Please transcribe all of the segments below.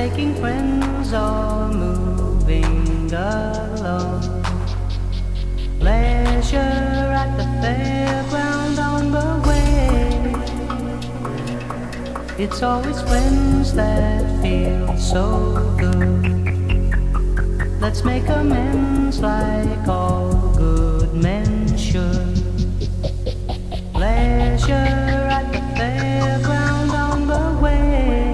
taking friends or moving alone. Pleasure at the fairground on the way. It's always friends that feel so good. Let's make amends like all good men should. Pleasure at the fairground on the way.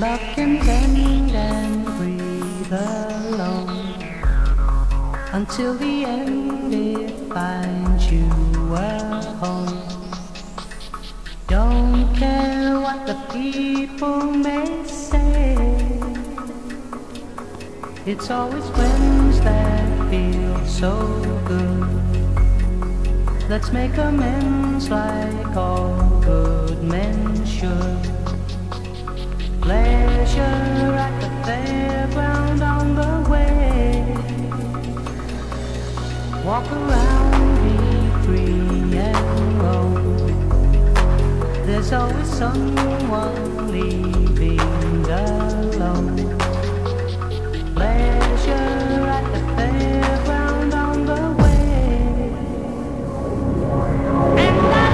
Buck and bend and breathe alone until the end it finds you a home. Don't care what the people may say. It's always friends that feel so good. Let's make amends like all good men should. Pleasure at the fairground on the way. Walk around, be free and roam. There's always someone leaving alone. Pleasure at the fairground on the way. I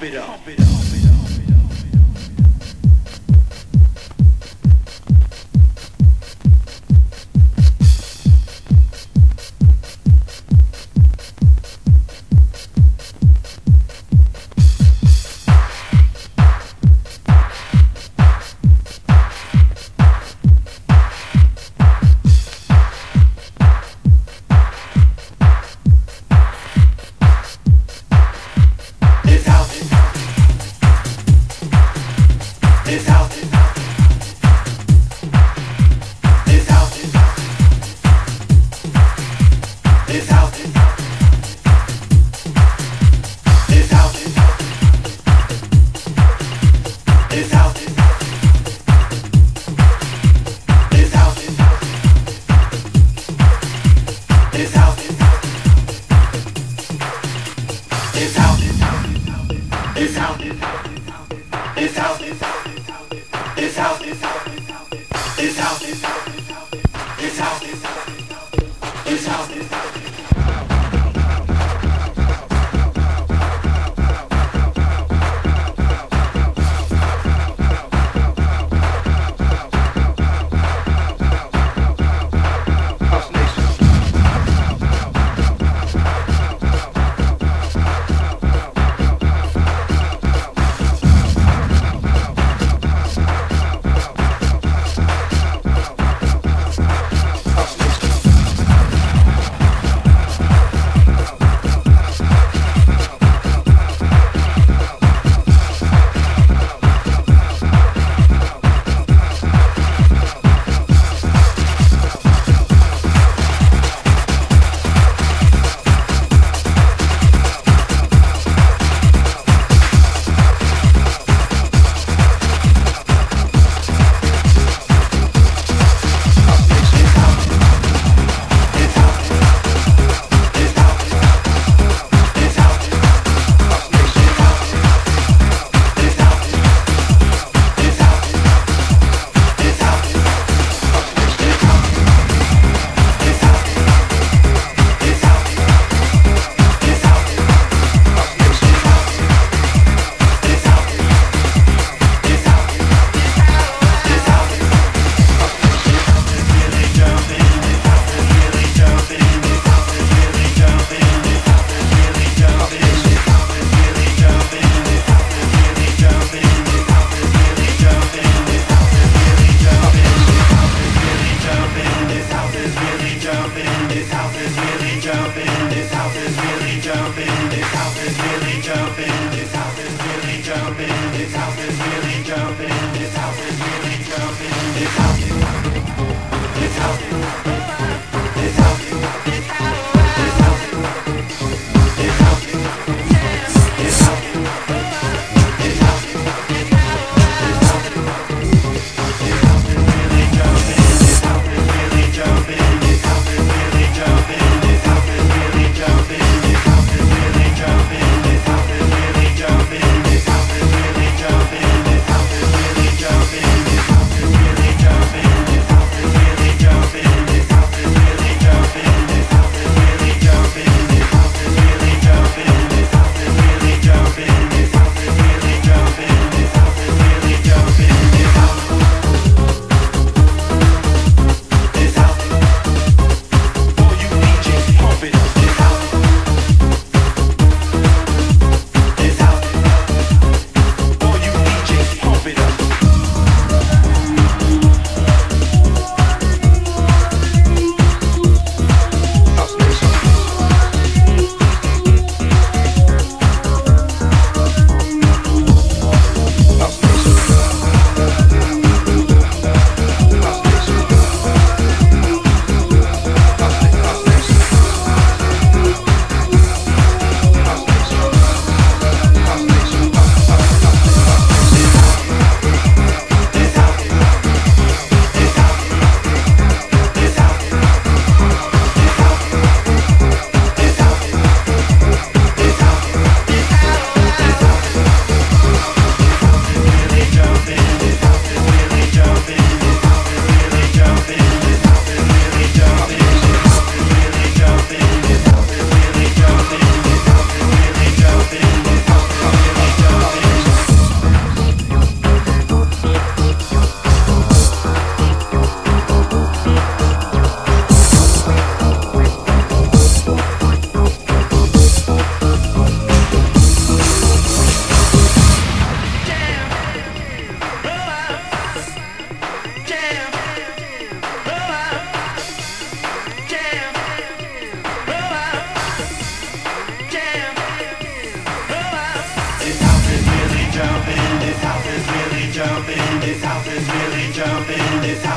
pump it up.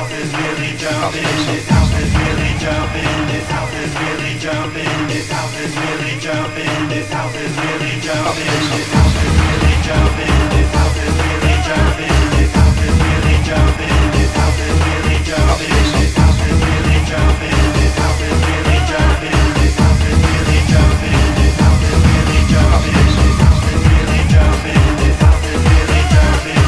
house is really jumping. This house is really jumping. This house is really jumping. This house is really jumping. This house is really jumping. This house is really jumping. This house is really jumping. This house is really jumping. This house is really jumping. This house is really jumping. This house is really jumping. This house is really jumping. This house is really jumping. This house is really jumping. This house is really jumping. This house is really jumping.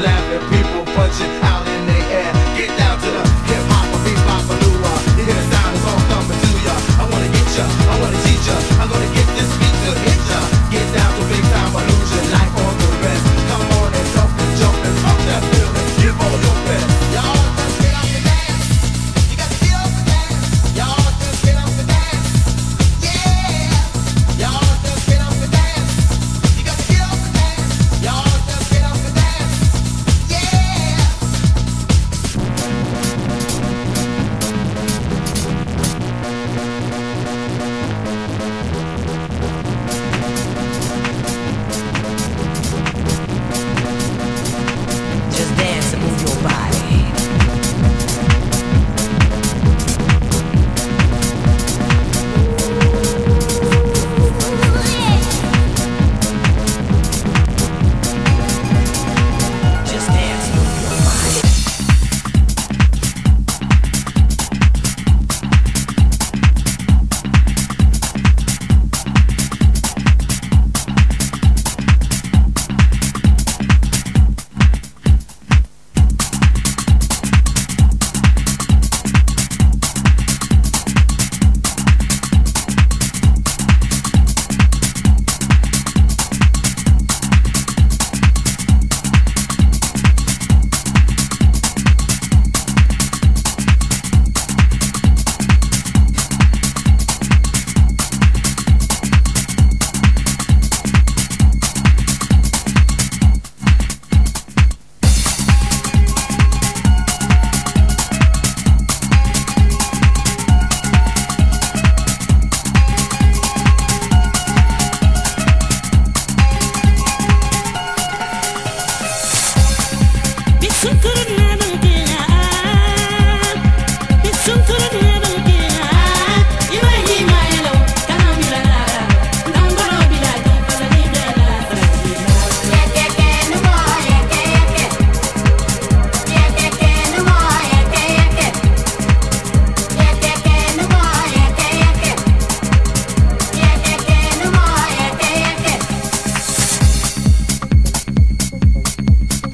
laughing, people punching out.